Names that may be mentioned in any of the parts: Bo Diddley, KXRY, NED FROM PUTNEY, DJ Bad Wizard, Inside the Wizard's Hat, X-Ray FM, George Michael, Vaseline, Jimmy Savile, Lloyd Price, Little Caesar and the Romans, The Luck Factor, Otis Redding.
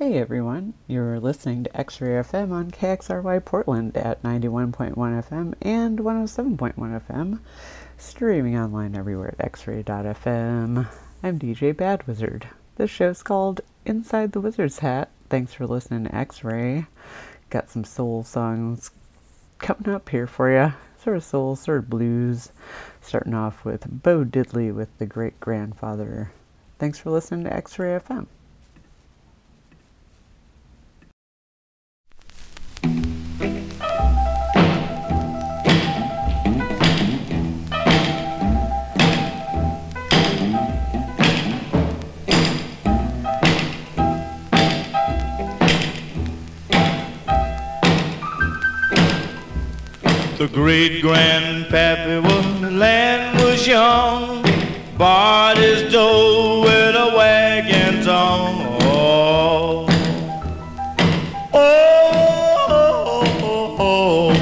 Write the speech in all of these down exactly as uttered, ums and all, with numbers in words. Hey everyone, you're listening to X-Ray F M on K X R Y Portland at ninety-one point one F M and one oh seven point one F M, streaming online everywhere at x ray dot f m. I'm D J Bad Wizard. This show's called Inside the Wizard's Hat. Thanks for listening to X-Ray. Got some soul songs coming up here for you. Sort of soul, sort of blues. Starting off with Bo Diddley with The Great Grandfather. Thanks for listening to X-Ray F M. The great-grandpappy when the land was young bought his dough with a wagon's on. Oh, oh, oh, oh, oh.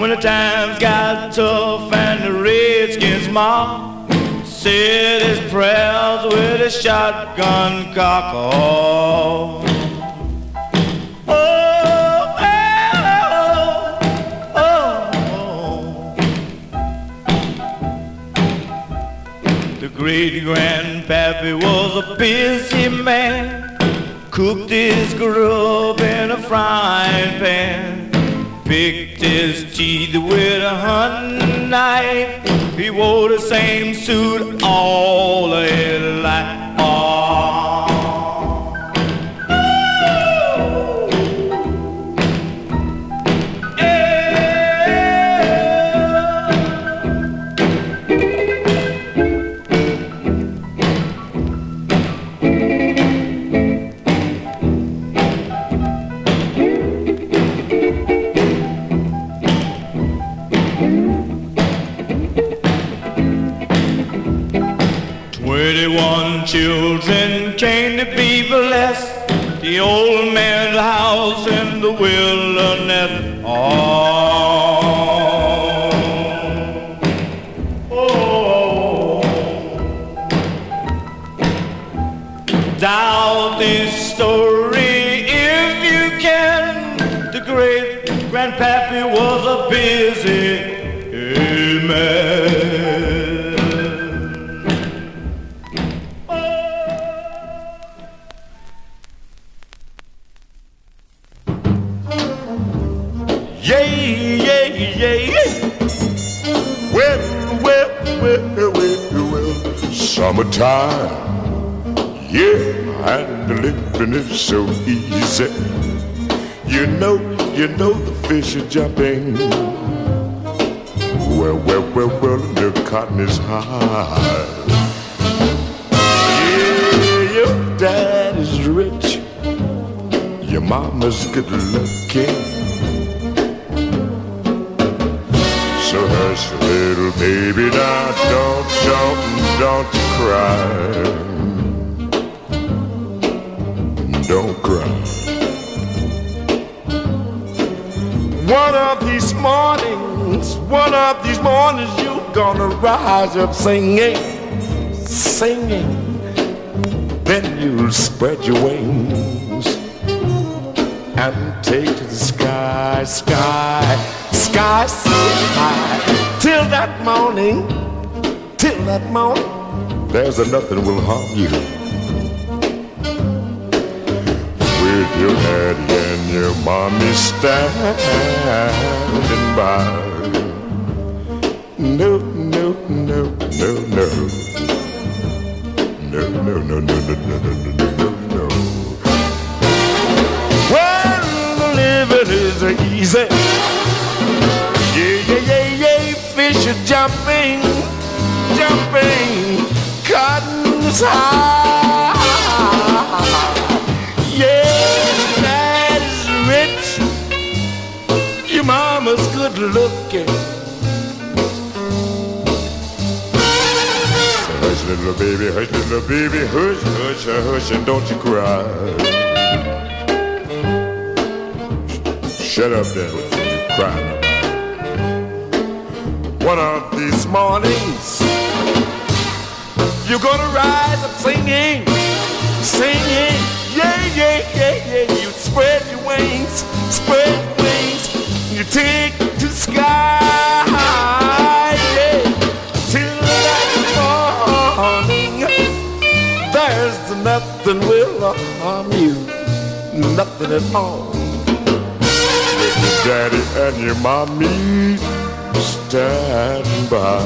When the times got tough and the Redskins mob said his prayers with a shotgun cock. Oh, great-grandpappy was a busy man, cooked his grub in a frying pan, picked his teeth with a hunting knife. He wore the same suit all his life. Oh. Children came to be blessed, the old man's house in the wilderness. Oh, oh, tell this story if you can. The great grandpappy was a busy man. Summertime, yeah, and living is so easy. You know, you know the fish are jumping. Well, well, well, well, the cotton is high. Yeah, your dad is rich, your mama's good looking. So hush, little baby, now don't, don't, don't. Cry. Don't cry. One of these mornings, one of these mornings, you're gonna rise up singing, singing. Then you'll spread your wings and take to the sky, sky, sky so high. Till that morning, till that morning, there's a nothing will harm you. With your daddy and your mommy standing by. No, no, no, no, no. No, no, no, no, no, no, no, no, no. Well, living is easy. Yeah, yeah, yeah, yeah. Fish are jumping, jumping. Cotton's high. Yeah, dad is rich, your mama's good looking. So hush little baby, hush little baby, hush, hush, hush, and don't you cry. Shut up there, you're crying about. One of these mornings, you're gonna rise up singing. singing, yeah, yeah, yeah, yeah. You spread your wings, spread your wings, you take to the sky, yeah, till that morning. There's nothing will harm you, nothing at all. With your daddy and your mommy stand by.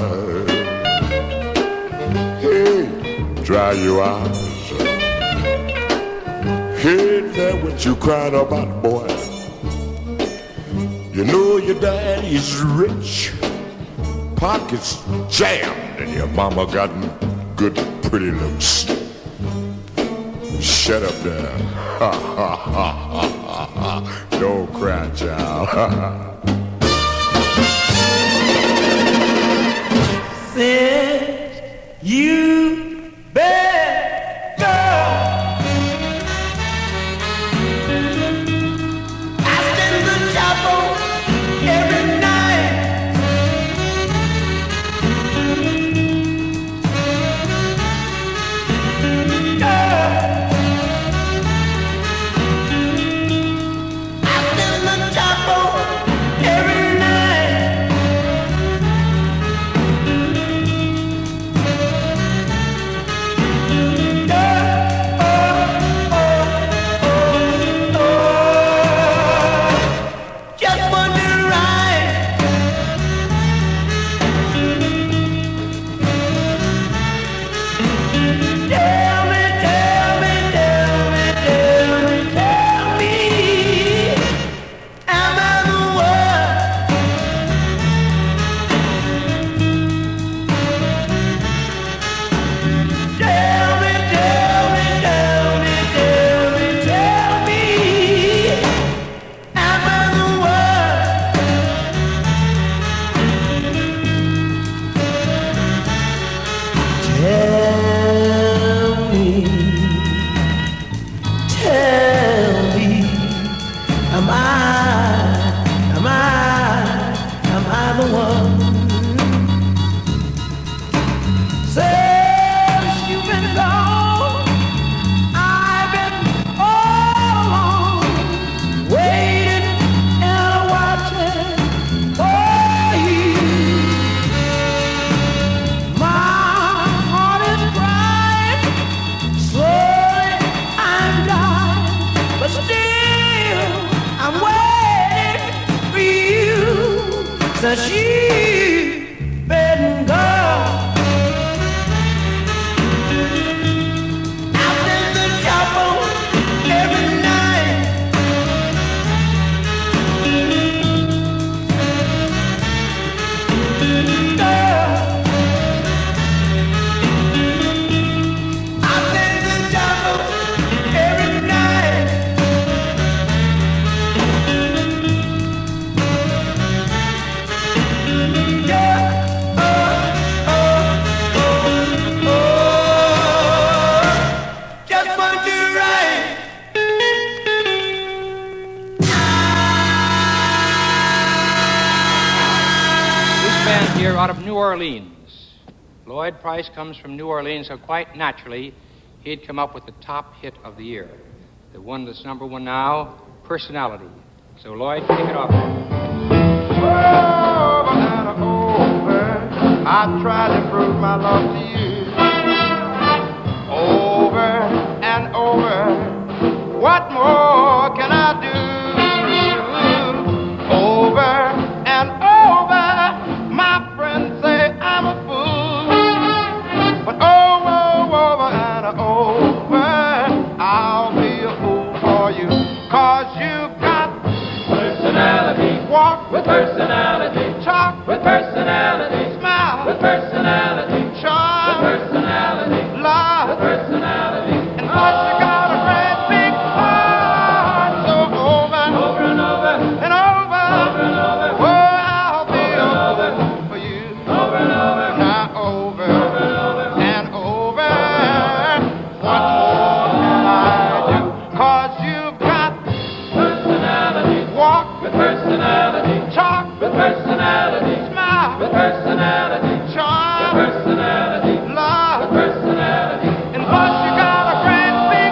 Hey, dry your eyes. Hey there, what you crying about, boy? You know your daddy's rich, pockets jammed, and your mama got good pretty looks. Shut up there. Ha ha ha ha ha. Don't cry, child. Since you been gone, Lloyd Price comes from New Orleans, so quite naturally, he'd come up with the top hit of the year. The one that's number one now, Personality. So Lloyd, take it off. Oh, banana, oh, over, I tried to prove my love to you. Over and over, what more can I do? Over and over, my friends say I'm a fool. But over, over, and over, I'll be a fool for you. Cause you've got personality. Walk with personality. Talk with personality. Smile with personality. Charm with personality. Love with personality. And plus you got a great big heart. So over, over and over, and over, over and over, oh, I'll be a fool for you. Over and over, now over. Personality, talk with personality, smile with personality, charm with personality, love with personality, and plus you got a grand big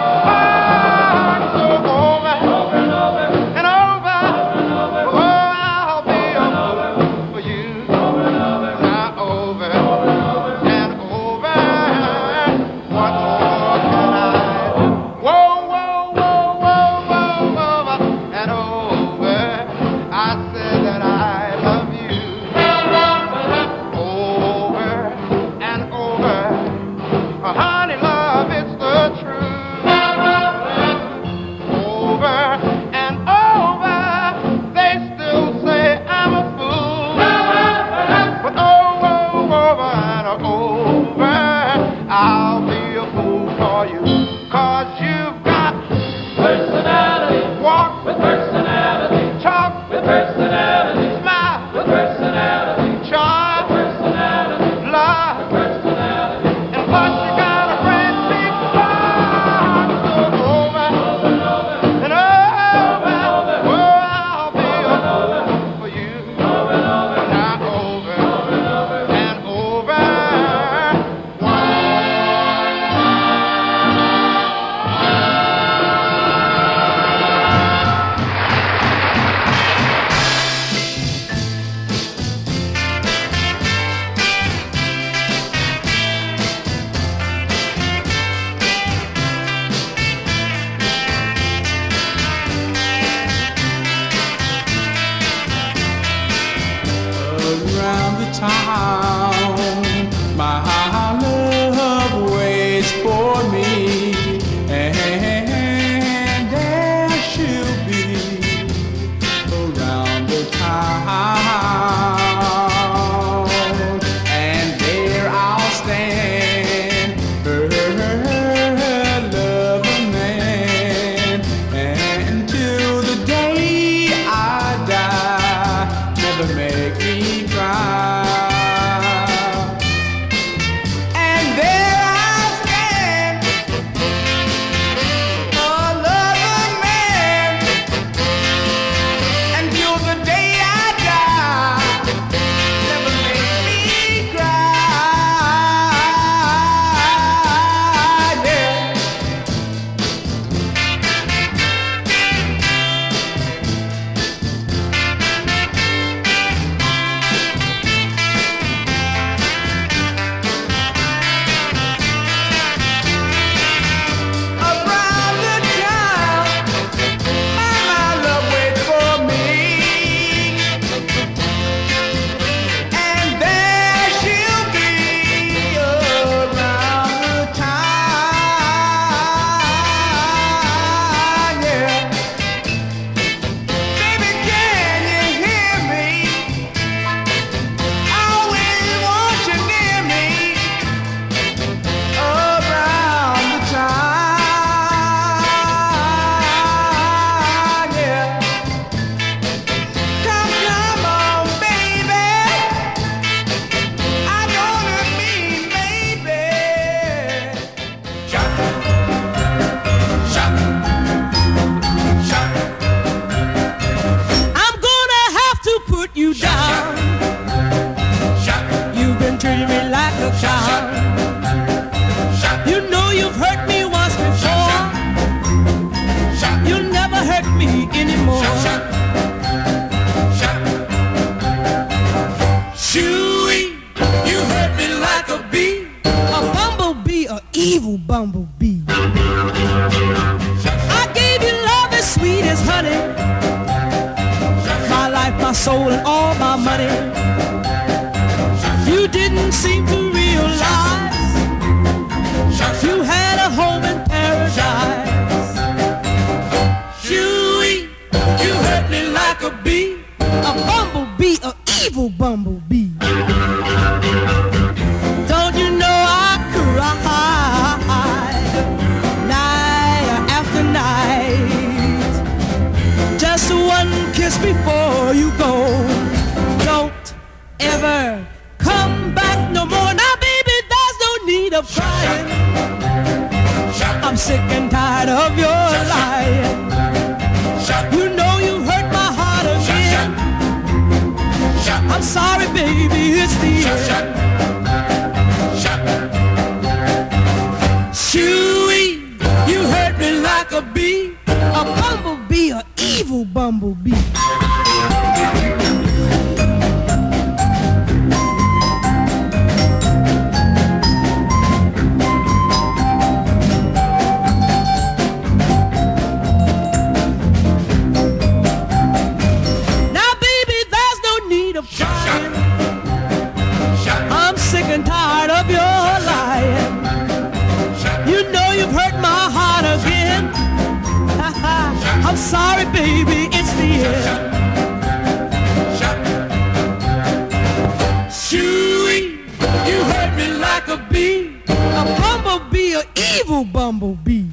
A bumble I'll be an evil bumblebee.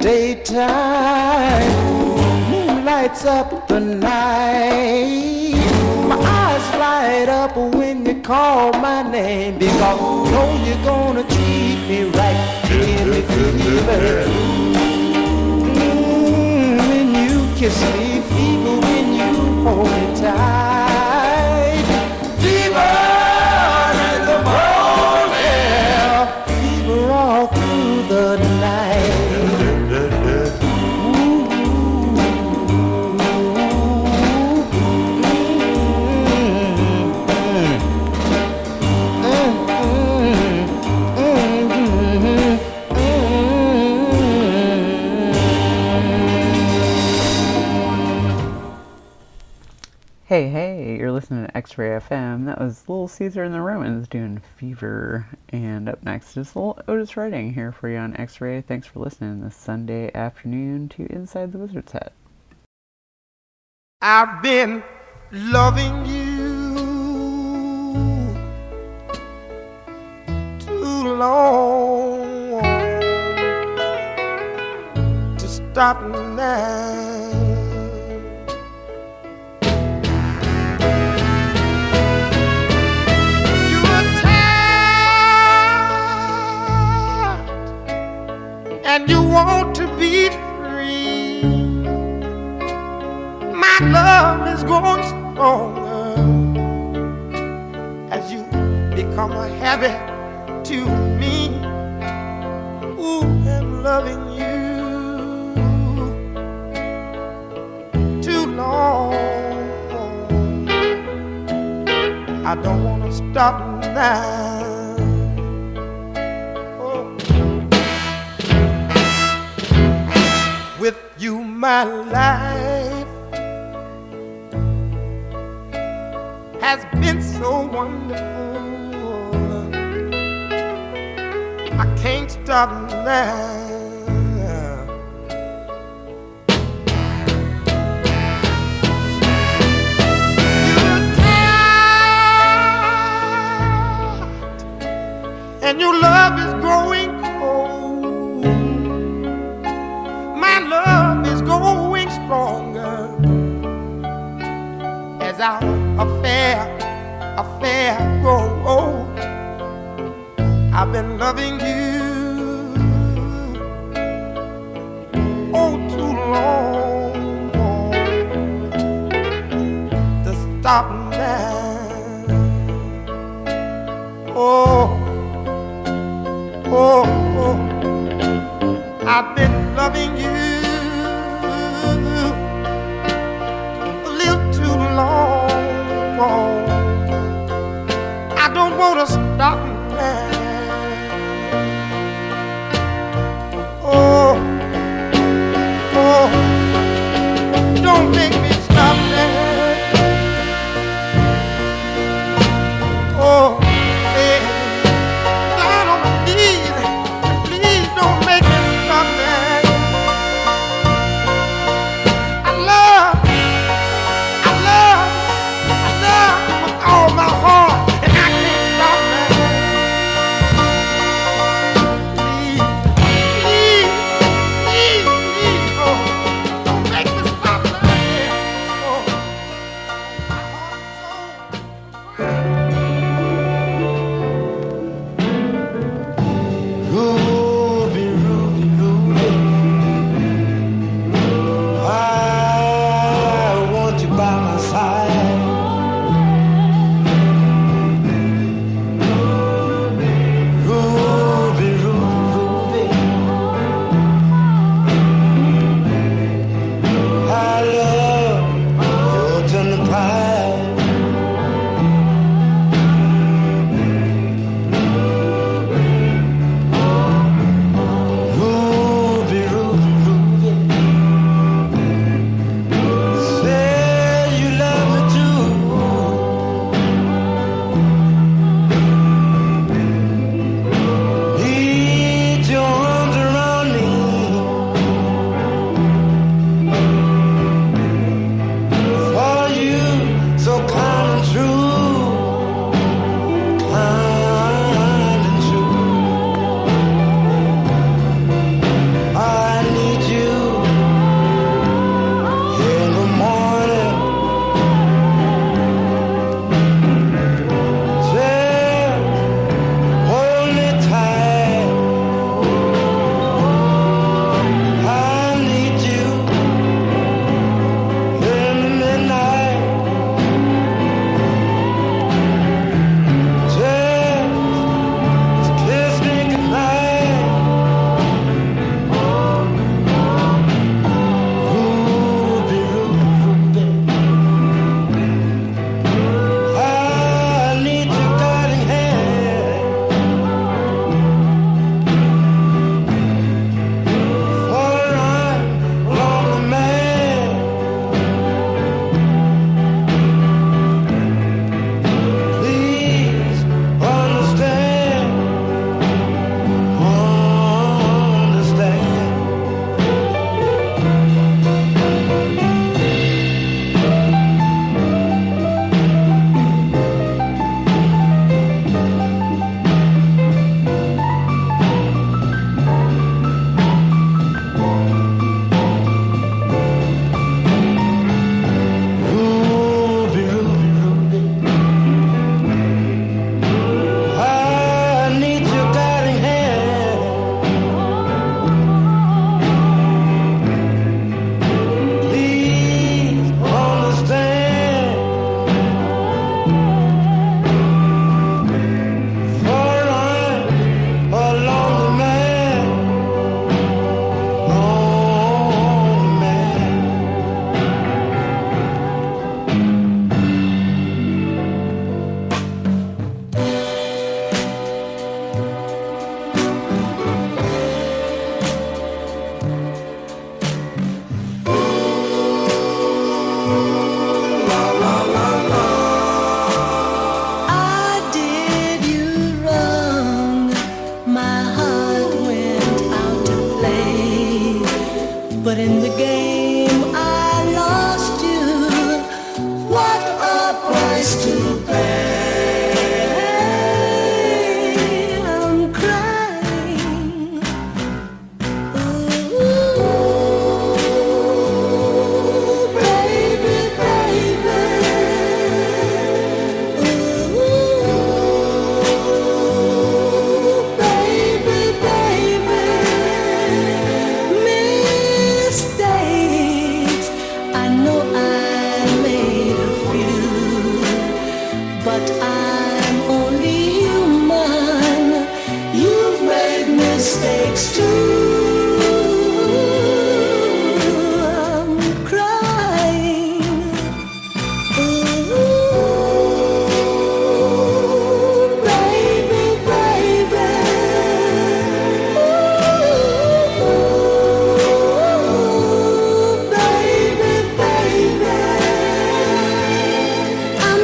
Daytime, moon lights up the night. call my name, because I know you're gonna treat me right. Give me fever mm, when you kiss me, fever when you hold me tight. Fever in the morning, fever all through the night. Hey, hey, you're listening to X-Ray F M. That was Little Caesar and the Romans doing Fever. And up next is little Otis Redding here for you on X-Ray. Thanks for listening this Sunday afternoon to Inside the Wizard's Hat. I've been loving you too long to stop now. And you want to be free. My love is growing stronger as you become a habit to me. Ooh, I'm loving you too long. I don't want to stop now. With you, my life has been so wonderful. I can't stop now. You're tired, and your love is growing cold. Love is growing stronger as our affair, affair grows. I've been loving you oh too long to stop now. Oh, oh, oh, I've been loving you. I don't want to stop now. Oh, oh, don't make me stop now. Oh, hey, down on my knees, please don't make me stop now.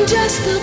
Kissing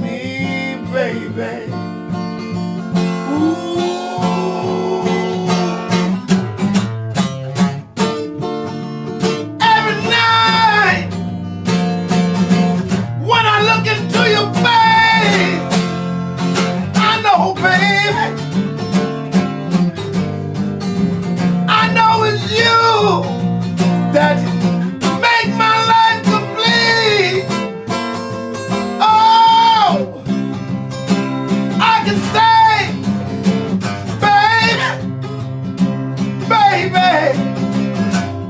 me, baby. Ooh, that make my life complete. Oh, I can say, baby, baby,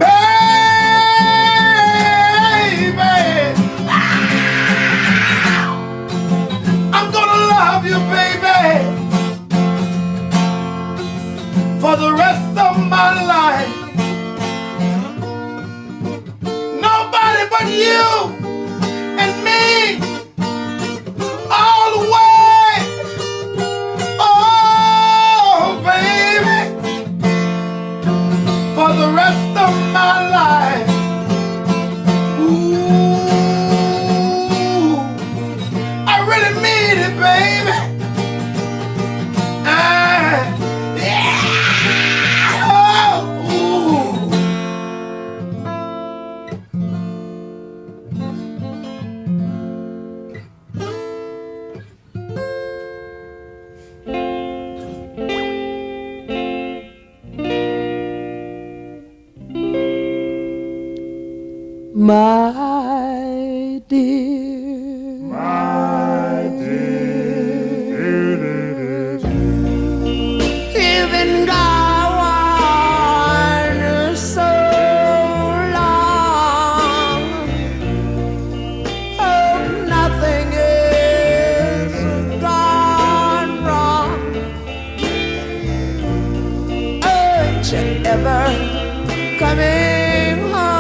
baby, ah, I'm gonna love you, baby, for the rest of my life. You and me all the way. Oh, baby, for the rest of my life. Ooh, I really mean it, baby. I, yeah, oh, ooh. My dear, my dear, you've been gone so long. Oh, nothing is gone wrong. Aren't you ever coming? Coming home.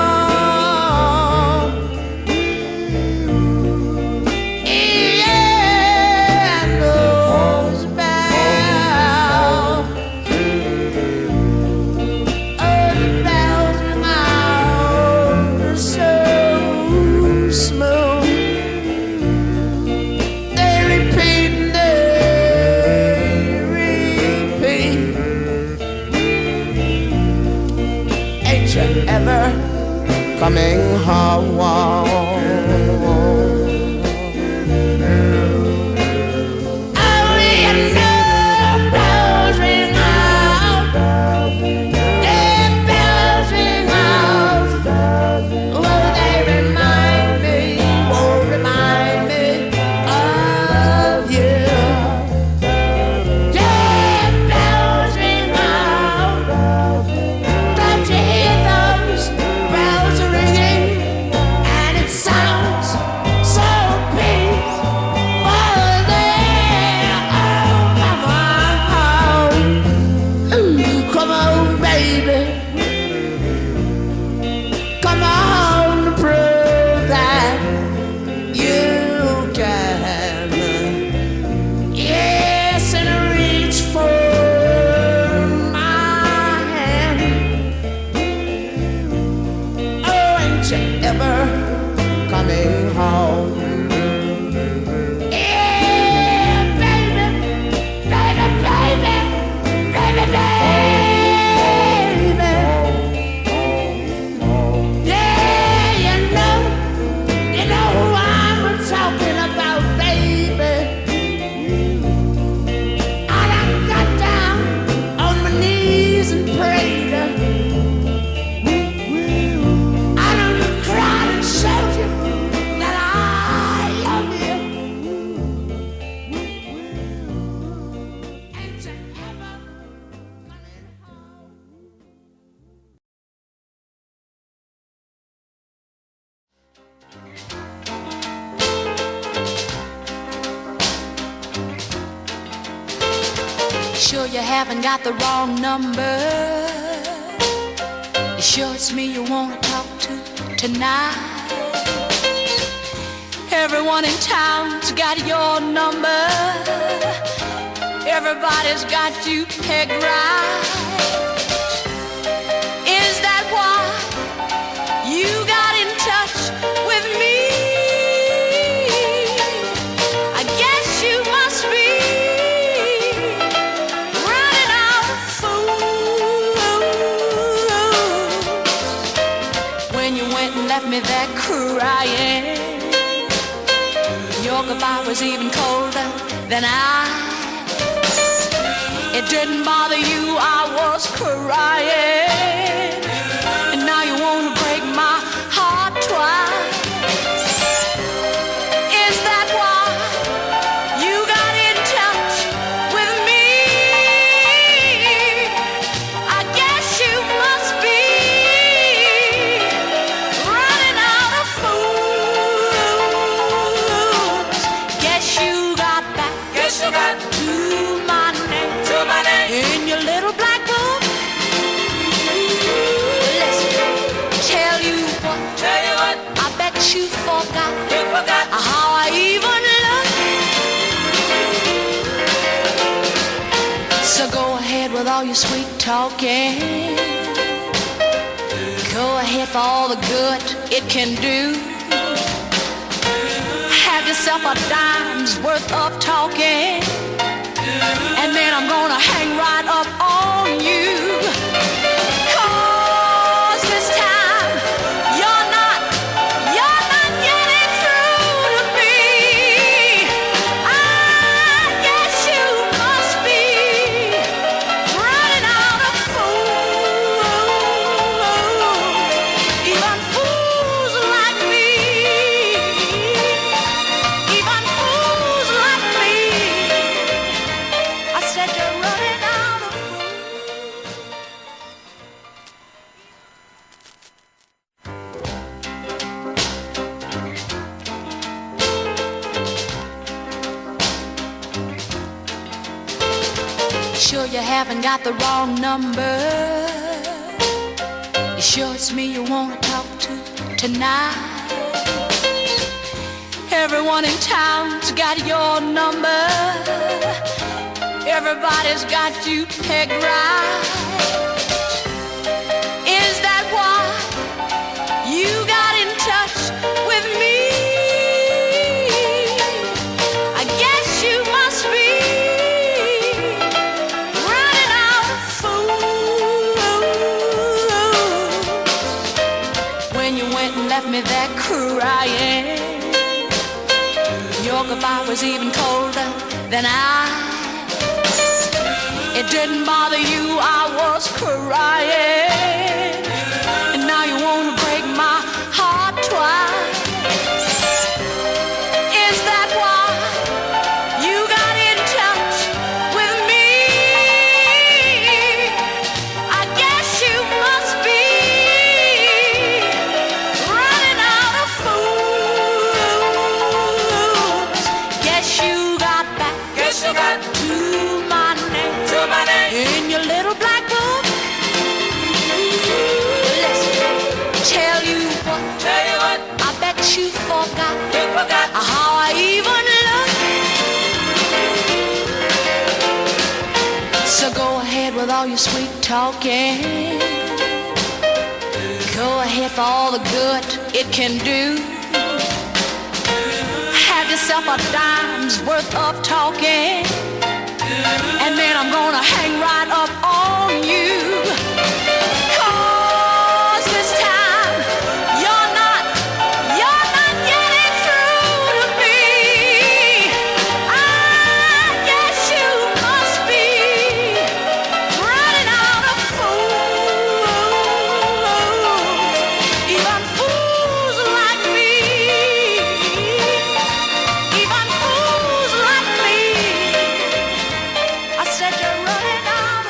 Sure you haven't got the wrong number. You sure it's me you wanna talk to tonight? Everyone in town's got your number. Everybody's got you pegged right. Is that why you got in touch with me? I guess you must be running out of fools. When you went and left me there crying, your goodbye was even colder than I. It didn't bother you, I was crying. And now you wanna break you forgot, you forgot how I even look. So go ahead with all your sweet talking. Go ahead for all the good it can do. Have yourself a dime's worth of talking, and then I'm gonna hang right up on you. Cause this time you're not, you're not getting through to me. I guess you must be running out of fools, even fools like me, even fools like me. I said you're running out of fools. Sure you haven't got the wrong number. You sure it's me you wanna talk to tonight? Everyone in town's got your number. Everybody's got you pegged right. Is that why you got in touch with me? I guess you must be running out of fools. When you went and left me there crying, your goodbye was even colder than ice. It didn't bother you, I was crying, and now you wanna break my heart twice. Is that why you got in touch with me? I guess you must be running out of fools. Guess you got back, guess you got to my name, to my name in your little black book. Listen, tell you what, tell you what, I bet you forgot, you forgot how I even look. So go ahead with all your sweet talking. Go ahead for all the good it can do. Have yourself a dime's worth of talking, and then I'm gonna hang right up on you. Cause this time you're not, you're not getting through to me. I guess you must be running out of fools, even fools like me, even fools like me. I said you're running out of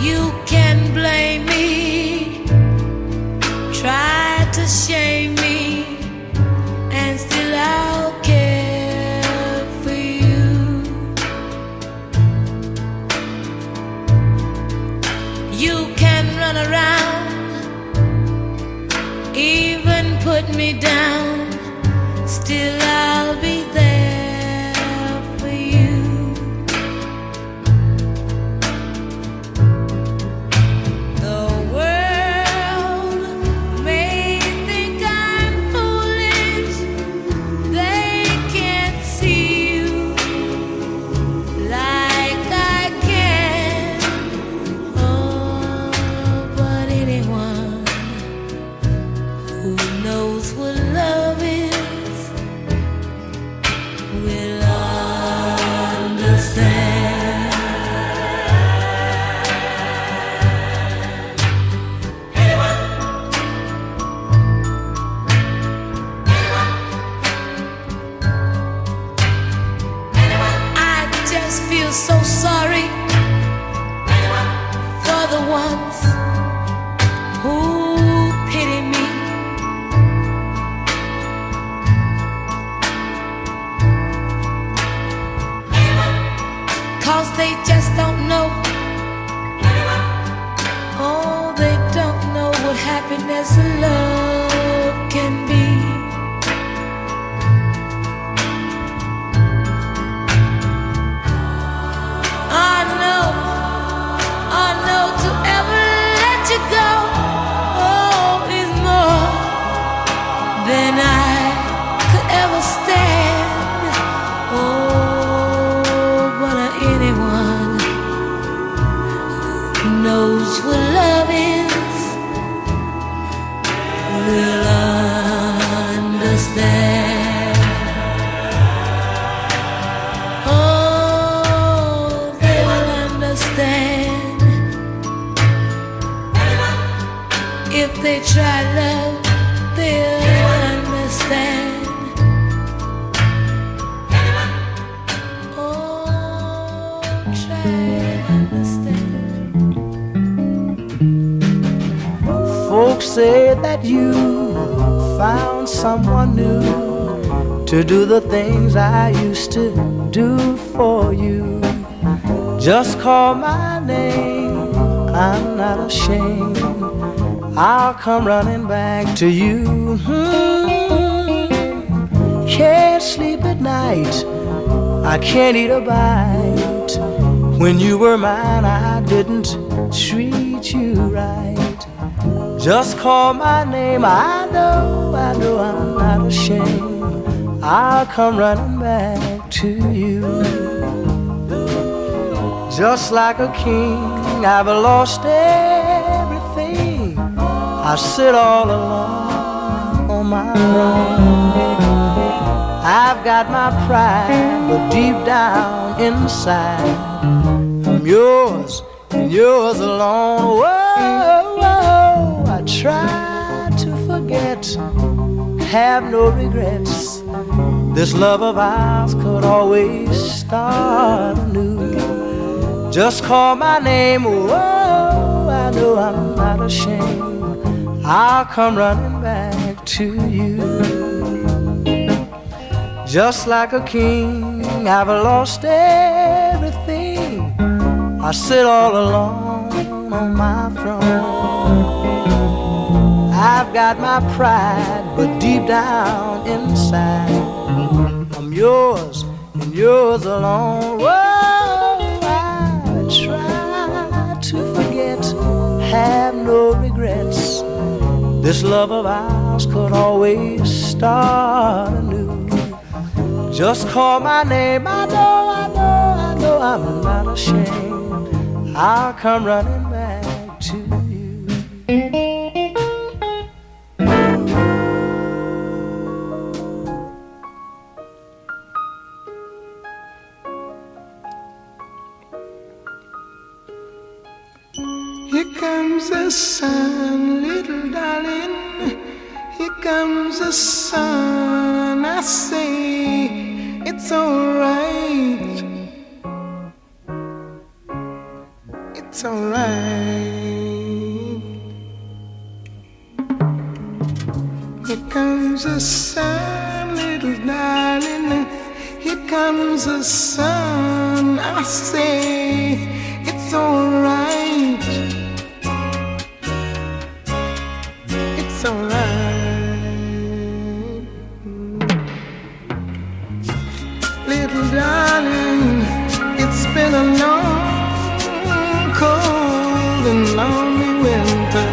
You can blame me, try to shame me, and still I'll care for you. You can run around, even put me down, still I'll be there for you. The world may think I'm foolish, they can't see you like I can. Oh, but anyone who knows what love is will understand. I just feel so sorry for the one they just don't know. Oh, they don't know what happiness and love can be. I know, I know to ever let you go, oh, is more than I could ever stand. Knows what love is will understand. Oh, they will understand if they try love. They'll understand. Oh, try and understand. Folks say that you found someone new to do the things I used to do for you. Just call my name, I'm not ashamed. I'll come running back to you. Hmm. Can't sleep at night, I can't eat a bite. When you were mine, I didn't treat you right. Just call my name, I know, I know I'm not ashamed. I'll come running back to you. Just like a king, I've lost everything. I sit all alone on my own. I've got my pride, but deep down inside, I'm yours and yours alone. Whoa, whoa. Try to forget, have no regrets. This love of ours could always start anew. Just call my name, oh, I know I'm not ashamed. I'll come running back to you. Just like a king, I've lost everything. I sit all alone on my throne. I've got my pride, but deep down inside, I'm yours and yours alone. Whoa, I try to forget, have no regrets. This love of ours could always start anew. Just call my name, I know, I know, I know I'm not ashamed. I'll come running back to you. The sun, little darling, here comes the sun. I say it's all right, it's all right. Here comes the sun, little darling, here comes the sun. I say it's all right. It's alright, little darling. It's been a long, cold and lonely winter,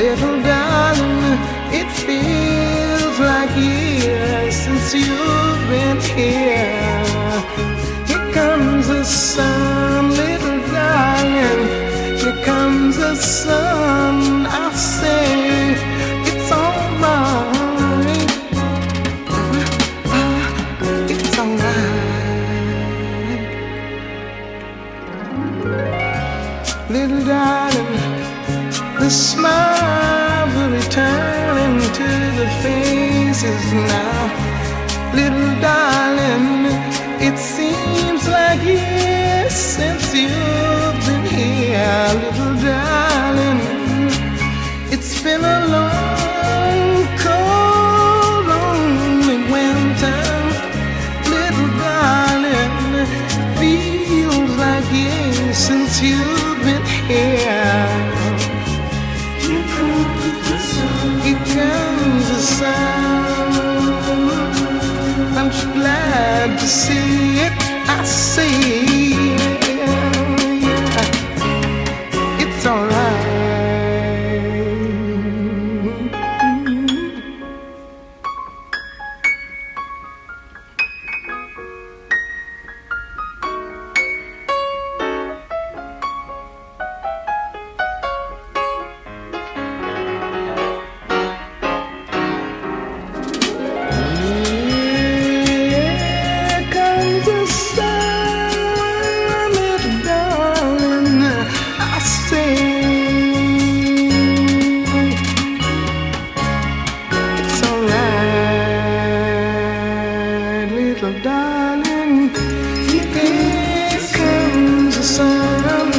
little darling. It feels like years since you've been here. Here comes the sun, little darling. Here comes the sun. I say. Little darling, the smile will return to the faces now. Little darling, it seems like years since you've been here. Little darling, it's been a long, cold, lonely winter. Little darling, feels like years. since you've been here. You comes a sound. It comes a sound. I'm glad to see it. I see it. It's alright. Darling, here comes the sun.